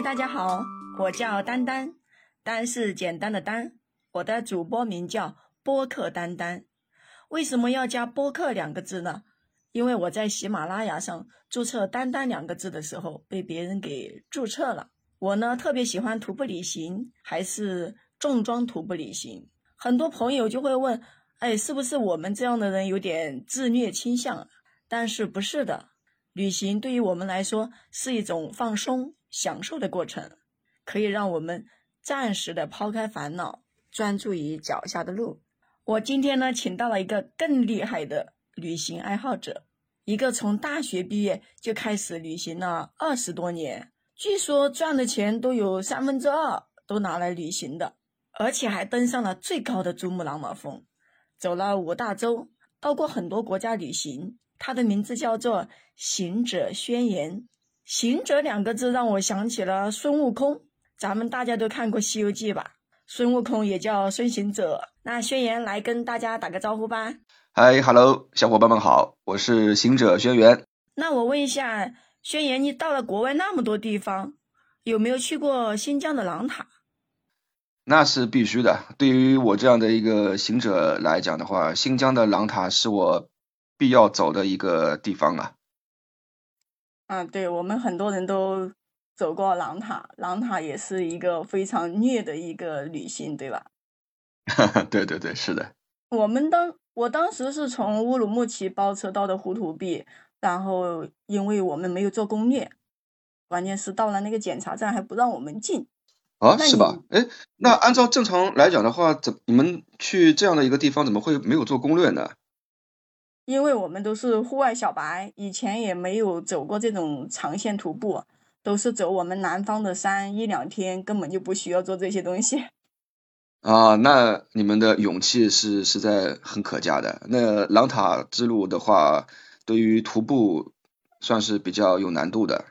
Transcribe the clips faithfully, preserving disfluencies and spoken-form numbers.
嗨，大家好，我叫丹丹，丹是简单的丹，我的主播名叫播客丹丹。为什么要加播客两个字呢？因为我在喜马拉雅上注册丹丹两个字的时候被别人给注册了。我呢特别喜欢徒步旅行，还是重装徒步旅行。很多朋友就会问，哎，是不是我们这样的人有点自虐倾向？但是不是的，旅行对于我们来说是一种放松享受的过程，可以让我们暂时的抛开烦恼，专注于脚下的路。我今天呢请到了一个更厉害的旅行爱好者，一个从大学毕业就开始旅行了二十多年，据说赚的钱都有三分之二都拿来旅行的，而且还登上了最高的珠穆朗玛峰，走了五大洲，到过很多国家旅行。他的名字叫做行者宣言。行者两个字让我想起了孙悟空，咱们大家都看过西游记吧，孙悟空也叫孙行者。那宣言来跟大家打个招呼吧。嗨， Hello， 小伙伴们好，我是行者宣言。那我问一下宣言，你到了国外那么多地方，有没有去过新疆的狼塔？那是必须的，对于我这样的一个行者来讲的话，新疆的狼塔是我必要走的一个地方啊。啊，对，我们很多人都走过狼塔，狼塔也是一个非常虐的一个旅行，对吧？对对对，是的。我们当我当时是从乌鲁木齐包车到的胡图壁，然后因为我们没有做攻略，关键是到了那个检查站还不让我们进。啊，是吧？哎，那按照正常来讲的话，怎你们去这样的一个地方，怎么会没有做攻略呢？因为我们都是户外小白，以前也没有走过这种长线徒步，都是走我们南方的山，一两天根本就不需要做这些东西。啊，那你们的勇气是实在很可嘉的。那狼塔之路的话，对于徒步算是比较有难度的。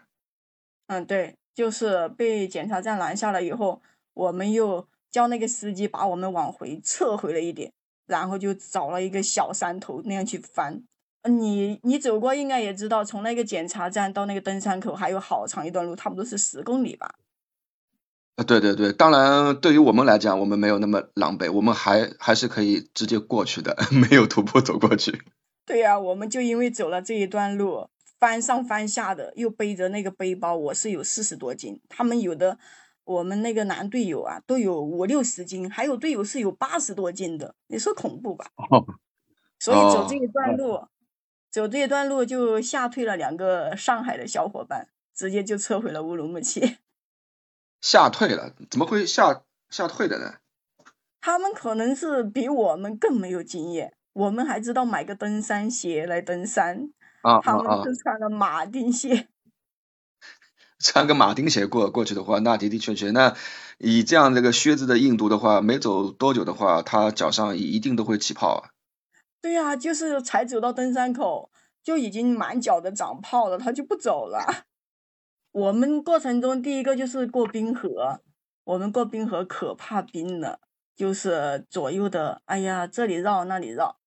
嗯，对，就是被检查站拦下了以后，我们又叫那个司机把我们往回撤回了一点，然后就找了一个小山头那样去翻。你你走过应该也知道，从那个检查站到那个登山口还有好长一段路，差不多是十公里吧。对对对，当然对于我们来讲，我们没有那么狼狈，我们还还是可以直接过去的，没有徒步走过去。对呀、啊，我们就因为走了这一段路，翻上翻下的，又背着那个背包，我是有四十多斤，他们有的我们那个男队友啊都有五六十斤，还有队友是有八十多斤的，你说恐怖吧？哦、所以走这一段路、哦，走这一段路就吓退了两个上海的小伙伴，直接就撤回了乌鲁木齐。吓退了？怎么会吓吓退的呢？他们可能是比我们更没有经验，我们还知道买个登山鞋来登山。啊，他们是穿了马丁鞋、啊啊、穿个马丁鞋过过去的话，那的的确确，那以这样这个靴子的硬度的话，没走多久的话，他脚上一定都会起泡啊。对啊，就是才走到登山口就已经满脚的长泡了，他就不走了。我们过程中第一个就是过冰河，我们过冰河可怕冰了，就是左右的，哎呀，这里绕那里绕，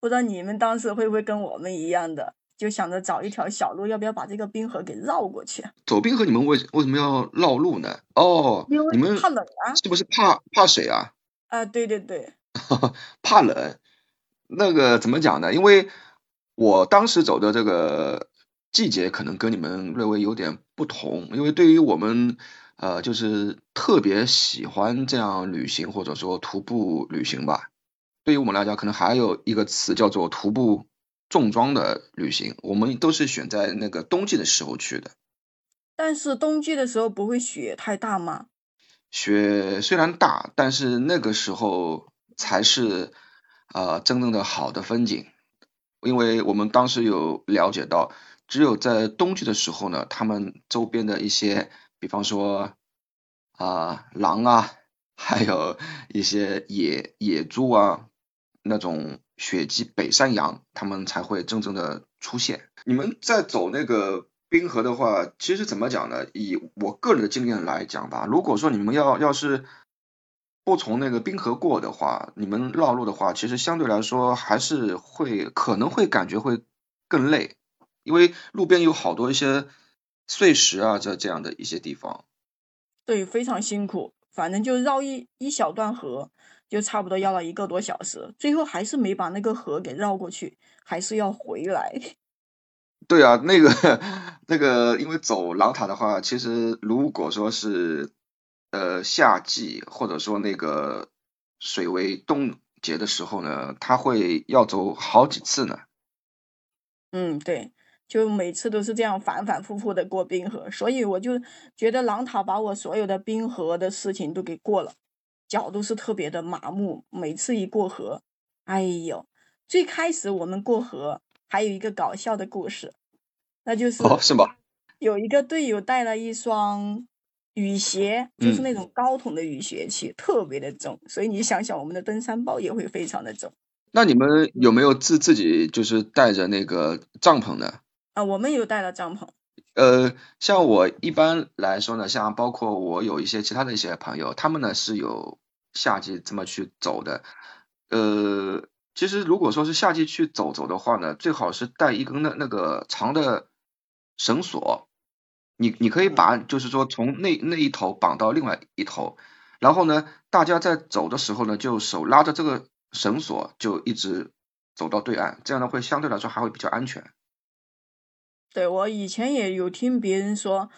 不知道你们当时会不会跟我们一样的，就想着找一条小路，要不要把这个冰河给绕过去？走冰河你们为为什么要绕路呢？哦，因为你们怕冷啊，是不是怕怕水啊？啊，对对对，怕冷。那个怎么讲呢？因为我当时走的这个季节可能跟你们略微有点不同，因为对于我们呃，就是特别喜欢这样旅行或者说徒步旅行吧。对于我们来讲，可能还有一个词叫做徒步重装的旅行，我们都是选在那个冬季的时候去的。但是冬季的时候不会雪太大吗？雪虽然大，但是那个时候才是呃真正的好的风景，因为我们当时有了解到，只有在冬季的时候呢，他们周边的一些，比方说啊、呃、狼啊，还有一些野野猪啊，那种雪鸡、北山羊，他们才会真正的出现。你们在走那个冰河的话，其实怎么讲呢？以我个人的经验来讲吧，如果说你们要要是不从那个冰河过的话，你们绕路的话，其实相对来说还是会可能会感觉会更累，因为路边有好多一些碎石啊，这这样的一些地方。对，非常辛苦，反正就绕一一小段河，就差不多要了一个多小时，最后还是没把那个河给绕过去，还是要回来。对啊，那个那个，因为走狼塔的话，其实如果说是呃夏季或者说那个水为冻结的时候呢，它会要走好几次呢。嗯，对，就每次都是这样反反复复的过冰河，所以我就觉得狼塔把我所有的冰河的事情都给过了，脚都是特别的麻木，每次一过河，哎呦，最开始我们过河还有一个搞笑的故事，那就是哦，是吗？有一个队友带了一双雨鞋，就是那种高筒的雨鞋去，特别的重，所以你想想我们的登山包也会非常的重。那你们有没有自自己就是带着那个帐篷呢？啊，我们有带了帐篷。呃，像我一般来说呢，像包括我有一些其他的一些朋友，他们呢是有夏季这么去走的。呃，其实如果说是夏季去走走的话呢，最好是带一根的那个长的绳索，你你可以把就是说从那那一头绑到另外一头，然后呢，大家在走的时候呢，就手拉着这个绳索就一直走到对岸，这样呢会相对来说还会比较安全。对，我以前也有听别人说，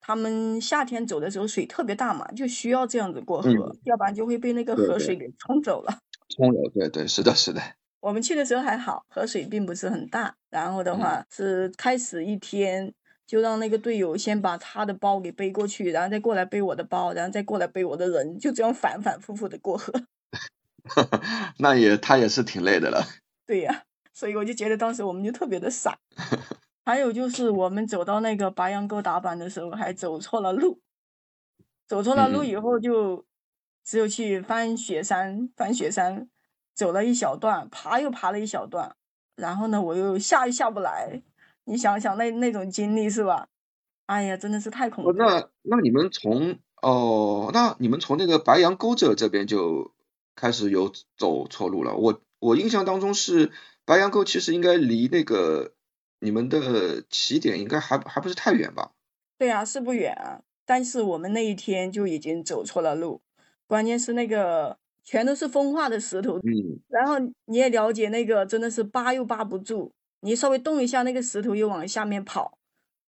他们夏天走的时候水特别大嘛，就需要这样子过河，嗯，要不然就会被那个对河水对，给冲走了。冲流，对对，是的，是的。我们去的时候还好，河水并不是很大。然后的话是开始一天，就让那个队友先把他的包给背过去，然后再过来背我的包，然后再过来背我的人，就这样反反复复的过河。那也他也是挺累的了。对呀，所以我就觉得当时我们就特别的傻。还有就是我们走到那个白杨沟打板的时候，还走错了路，走错了路以后就只有去翻雪山，翻雪山走了一小段，爬又爬了一小段，然后呢我又下又下不来，你想想那那种经历是吧？哎呀，真的是太恐怖哦，了。那那你们从哦，那你们从那个白杨沟这这边就开始有走错路了。我我印象当中是白杨沟其实应该离那个你们的起点应该还还不是太远吧？对啊，是不远啊，但是我们那一天就已经走错了路，关键是那个全都是风化的石头，嗯，然后你也了解那个真的是扒又扒不住，你稍微动一下那个石头又往下面跑，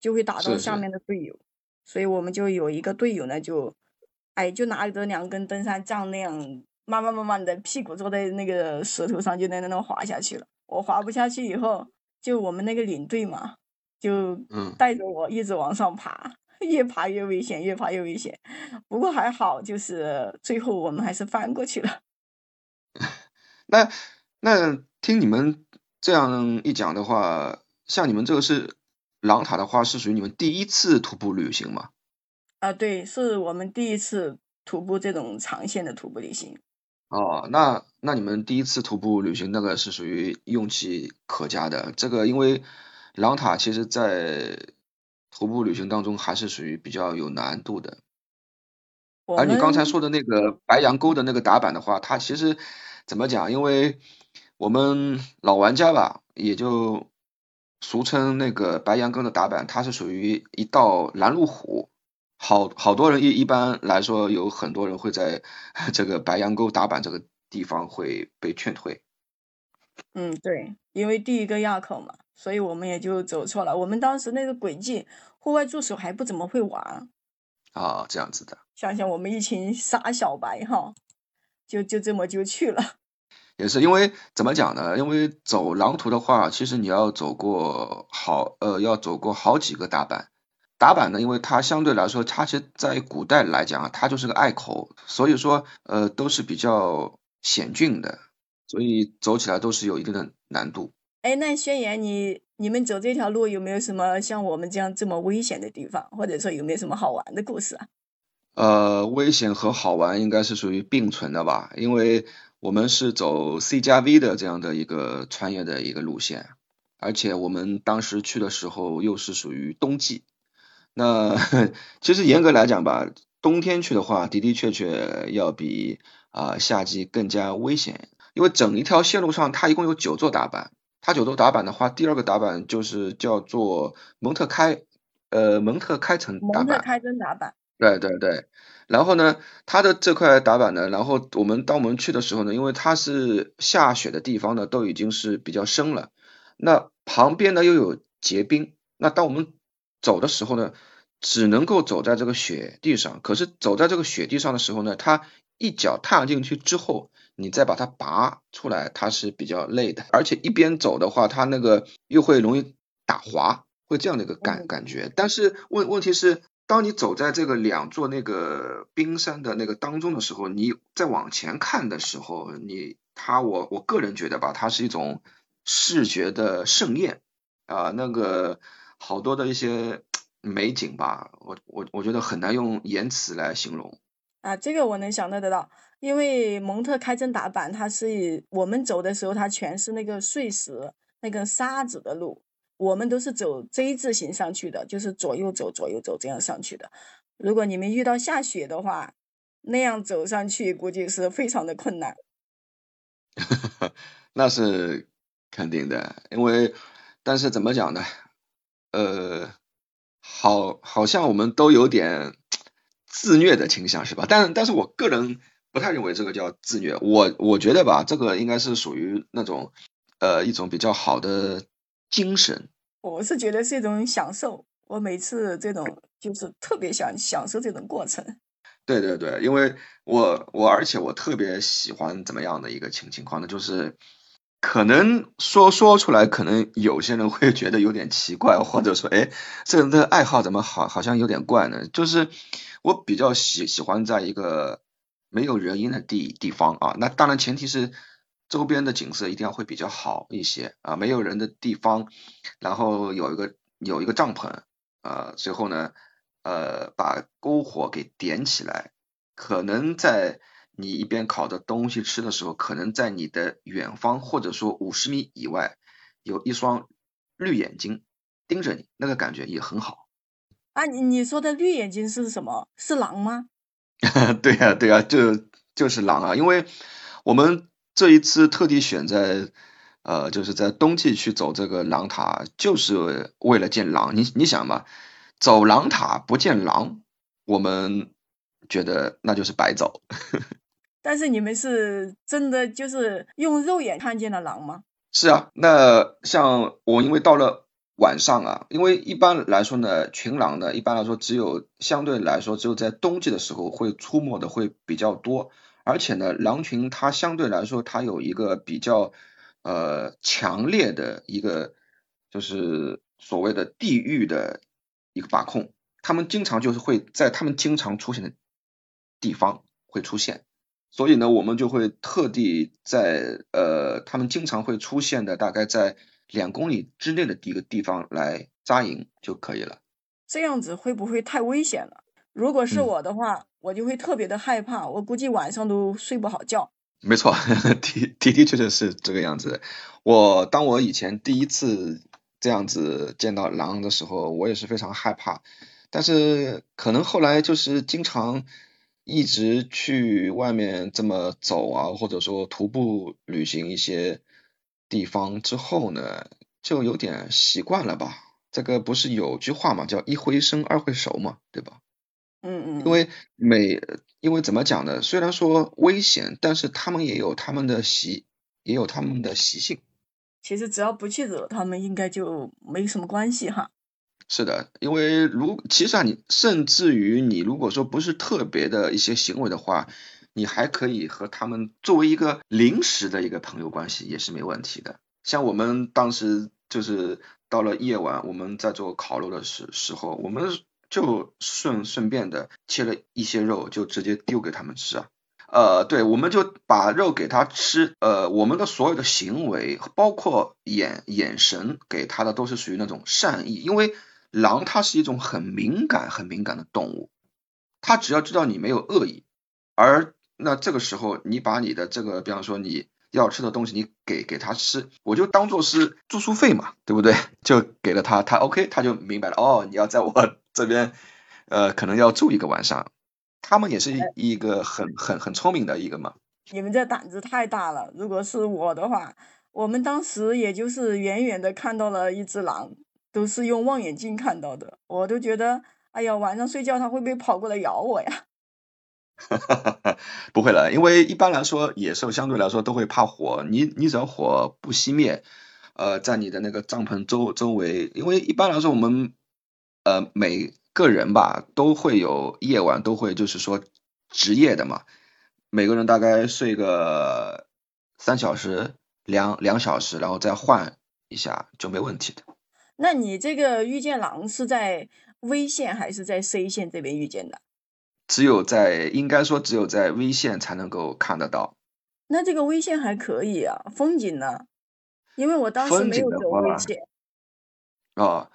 就会打到是下是，面的队友，所以我们就有一个队友呢就，哎，就拿着两根登山杖那样慢慢慢慢的屁股坐在那个石头上，就在那那滑下去了。我滑不下去以后，就我们那个领队嘛，就嗯，带着我一直往上爬，越爬越危险，越爬越危险。不过还好，就是最后我们还是翻过去了。那那听你们这样一讲的话，像你们这个是狼塔的话，是属于你们第一次徒步旅行吗？啊，对，是我们第一次徒步这种长线的徒步旅行。哦，那那你们第一次徒步旅行那个是属于运气可嘉的，这个因为狼塔其实在徒步旅行当中还是属于比较有难度的。我而你刚才们说的那个白杨沟的那个打板的话，它其实怎么讲？因为我们老玩家吧，也就俗称那个白杨沟的打板，它是属于一道拦路虎。好好多人一一般来说，有很多人会在 这个白杨沟打板这个地方会被劝退。嗯，对，因为第一个垭口嘛，所以我们也就走错了。我们当时那个轨迹，户外助手还不怎么会玩，啊，这样子的，想想我们一群傻小白哈，就就这么就去了。也是因为怎么讲呢？因为走狼途的话，其实你要走过好呃，要走过好几个打板。打板呢，因为它相对来说，它其实在古代来讲啊，它就是个隘口，所以说呃都是比较险峻的，所以走起来都是有一定的难度。哎，那轩言，你你们走这条路有没有什么像我们这样这么危险的地方，或者说有没有什么好玩的故事啊？呃，危险和好玩应该是属于并存的吧，因为我们是走 C 加 V 的这样的一个穿越的一个路线，而且我们当时去的时候又是属于冬季。那 其实严格来讲吧，冬天去的话，的的确确要比啊、夏季更加危险，因为整一条线路上它一共有九座打板，它九座打板的话，第二个打板就是叫做蒙特开，呃，蒙特开城打蒙特板。开针打板，对对对，然后呢，它的这块打板呢，然后我们当我们去的时候呢，因为它是下雪的地方呢，都已经是比较深了，那旁边呢又有结冰，那当我们走的时候呢，只能够走在这个雪地上，可是走在这个雪地上的时候呢，它一脚踏进去之后，你再把它拔出来，它是比较累的，而且一边走的话，它那个又会容易打滑，会这样的一个感感觉。但是问问题是，当你走在这个两座那个冰山的那个当中的时候，你再往前看的时候，你它我我个人觉得吧，它是一种视觉的盛宴啊、那个好多的一些美景吧，我我我觉得很难用言辞来形容。啊，这个我能想象得到，因为蒙特开针打板，它是以我们走的时候，它全是那个碎石、那个沙子的路，我们都是走 Z 字形上去的，就是左右走、左右走这样上去的。如果你们遇到下雪的话，那样走上去估计是非常的困难。那是肯定的，因为但是怎么讲呢？呃，好，好像我们都有点自虐的倾向是吧？但但是我个人不太认为这个叫自虐，我我觉得吧，这个应该是属于那种呃一种比较好的精神。我是觉得是一种享受，我每次这种就是特别想享受这种过程。对对对，因为我我而且我特别喜欢怎么样的一个情情况呢？就是可能说说出来，可能有些人会觉得有点奇怪，或者说，哎，这人的爱好怎么好好像有点怪呢？就是我比较喜喜欢在一个没有人烟的地地方啊，那当然前提是周边的景色一定要会比较好一些啊，没有人的地方，然后有一个有一个帐篷，呃，随后呢，呃，把篝火给点起来，可能在你一边烤着东西吃的时候，可能在你的远方或者说五十米以外，有一双绿眼睛盯着你，那个感觉也很好。啊，你你说的绿眼睛是什么？是狼吗？对呀、对呀、就就是狼啊，因为我们这一次特地选在呃，就是在冬季去走这个狼塔，就是为了见狼。你你想嘛，走狼塔不见狼，我们觉得那就是白走。但是你们是真的就是用肉眼看见了狼吗？是啊，那像我因为到了晚上啊，因为一般来说呢，群狼呢一般来说只有相对来说只有在冬季的时候会出没的会比较多，而且呢，狼群它相对来说它有一个比较呃强烈的一个就是所谓的地域的一个把控，他们经常就是会在他们经常出现的地方会出现，所以呢，我们就会特地在呃他们经常会出现的大概在两公里之内的一个地方来扎营就可以了。这样子会不会太危险了？如果是我的话，我就会特别的害怕，我估计晚上都睡不好觉。没错，的的的确确是这个样子的。我当我以前第一次这样子见到狼的时候，我也是非常害怕，但是可能后来就是经常一直去外面这么走啊，或者说徒步旅行一些地方之后呢，就有点习惯了吧。这个不是有句话嘛，叫一回生二回熟嘛，对吧？嗯因嗯，为每因为怎么讲呢？虽然说危险，但是他们也有他们的习，也有他们的习性。其实只要不去惹他们，应该就没什么关系哈。是的，因为如其实啊，你甚至于你如果说不是特别的一些行为的话，你还可以和他们作为一个临时的一个朋友关系也是没问题的。像我们当时就是到了夜晚，我们在做烤肉的时时候，我们就顺顺便的切了一些肉，就直接丢给他们吃啊。呃，对，我们就把肉给他吃，呃，我们的所有的行为，包括眼眼神给他的，都是属于那种善意。因为狼它是一种很敏感、很敏感的动物，它只要知道你没有恶意，而那这个时候你把你的这个，比方说你要吃的东西，你给给他吃，我就当做是住宿费嘛，对不对？就给了他，他 OK， 他就明白了，哦，你要在我这边，呃，可能要住一个晚上。他们也是一个很很很聪明的一个嘛。你们这胆子太大了。如果是我的话，我们当时也就是远远的看到了一只狼，都是用望远镜看到的，我都觉得哎呀，晚上睡觉它会不会跑过来咬我呀？不会了，因为一般来说，野兽相对来说都会怕火，你你只要火不熄灭，呃，在你的那个帐篷周周围，因为一般来说我们呃每个人吧都会有夜晚都会就是说值夜的嘛，每个人大概睡个三小时两两小时，然后再换一下就没问题的。那你这个遇见狼是在 V 线还是在 C 线这边遇见的？只有在应该说只有在 V 线才能够看得到。那这个 V 线还可以啊，风景呢？因为我当时没有走 V 线。哦，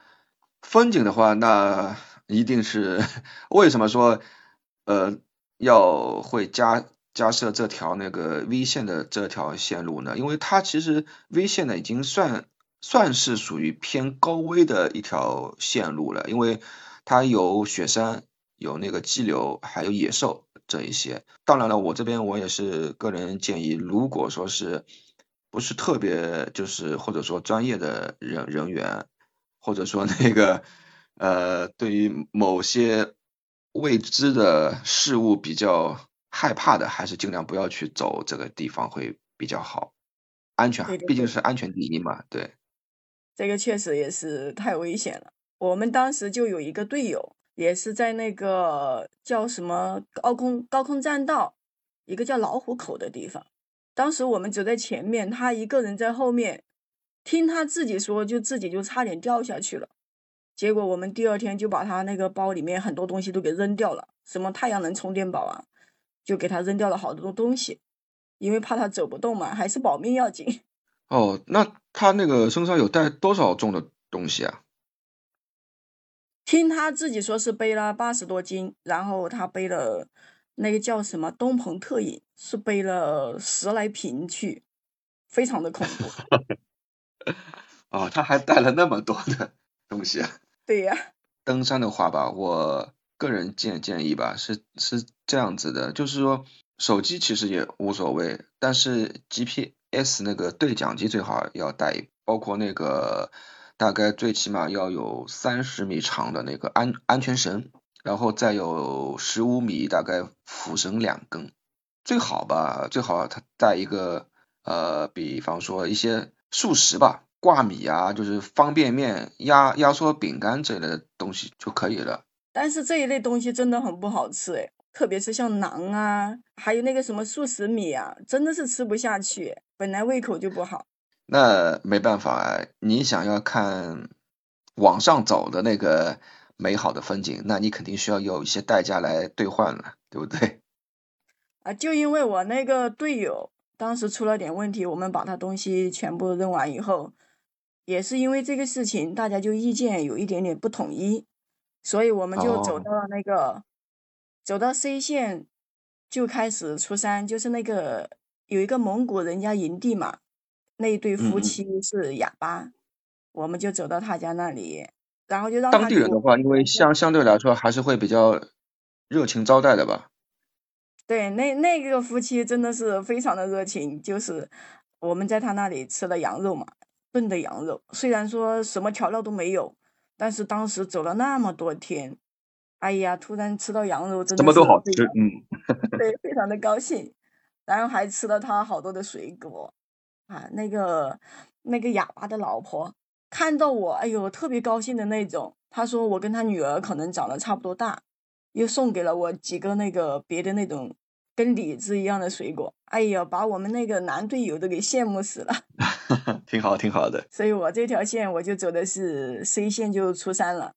风景的话，那一定是为什么说呃要会加加设这条那个 V 线的这条线路呢？因为它其实 V 线呢已经算算是属于偏高危的一条线路了，因为它有雪山。有那个激流还有野兽这一些，当然了我这边我也是个人建议，如果说是不是特别就是或者说专业的人人员，或者说那个呃对于某些未知的事物比较害怕的，还是尽量不要去走这个地方会比较好，安全对对对，毕竟是安全第一嘛。对，这个确实也是太危险了。我们当时就有一个队友也是在那个叫什么高空高空栈道，一个叫老虎口的地方，当时我们走在前面，他一个人在后面，听他自己说就自己就差点掉下去了，结果我们第二天就把他那个包里面很多东西都给扔掉了，什么太阳能充电宝啊，就给他扔掉了好多东西，因为怕他走不动嘛，还是保命要紧。哦，那他那个身上有带多少重的东西啊？听他自己说是背了八十多斤，然后他背了那个叫什么东鹏特饮，是背了十来瓶去，非常的恐怖。哦，他还带了那么多的东西啊。对呀、啊。登山的话吧，我个人建建议吧，是是这样子的，就是说手机其实也无所谓，但是 G P S 那个对讲机最好要带一，包括那个。大概最起码要有三十米长的那个安安全绳，然后再有十五米大概辅绳两根，最好吧，最好它带一个呃，比方说一些速食吧，挂米啊，就是方便面、压压缩饼干这类的东西就可以了。但是这一类东西真的很不好吃哎，特别是像馕啊，还有那个什么速食米啊，真的是吃不下去，本来胃口就不好。那没办法啊，你想要看往上走的那个美好的风景，那你肯定需要有一些代价来兑换了，对不对？啊，就因为我那个队友当时出了点问题，我们把他东西全部扔完以后，也是因为这个事情，大家就意见有一点点不统一，所以我们就走到了那个、oh. 走到 C 线就开始出山，就是那个有一个蒙古人家营地嘛。那一对夫妻是哑巴、嗯、我们就走到他家那里，然后就让他当地人的话，因为相相对来说还是会比较热情招待的吧。对，那那个夫妻真的是非常的热情，就是我们在他那里吃了羊肉嘛，炖的羊肉，虽然说什么调料都没有，但是当时走了那么多天，哎呀，突然吃到羊肉真的什么都好吃，嗯，对，非常的高兴，然后还吃了他好多的水果。啊，那个那个哑巴的老婆看到我，哎呦，特别高兴的那种。她说我跟她女儿可能长得差不多大，又送给了我几个那个别的那种跟李子一样的水果。哎呦，把我们那个男队友都给羡慕死了。挺好，挺好的。所以我这条线我就走的是 C 线，就出山了。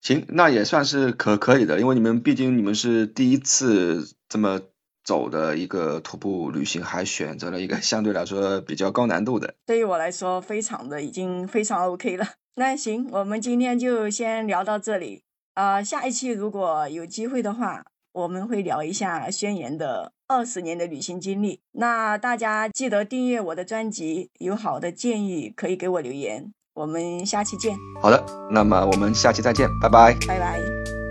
行，那也算是可可以的，因为你们毕竟你们是第一次这么。走的一个徒步旅行，还选择了一个相对来说比较高难度的，对于我来说非常的已经非常 OK 了。那行，我们今天就先聊到这里啊、呃，下一期如果有机会的话，我们会聊一下轩辕的二十年的旅行经历。那大家记得订阅我的专辑，有好的建议可以给我留言，我们下期见。好的，那么我们下期再见，拜拜，拜拜。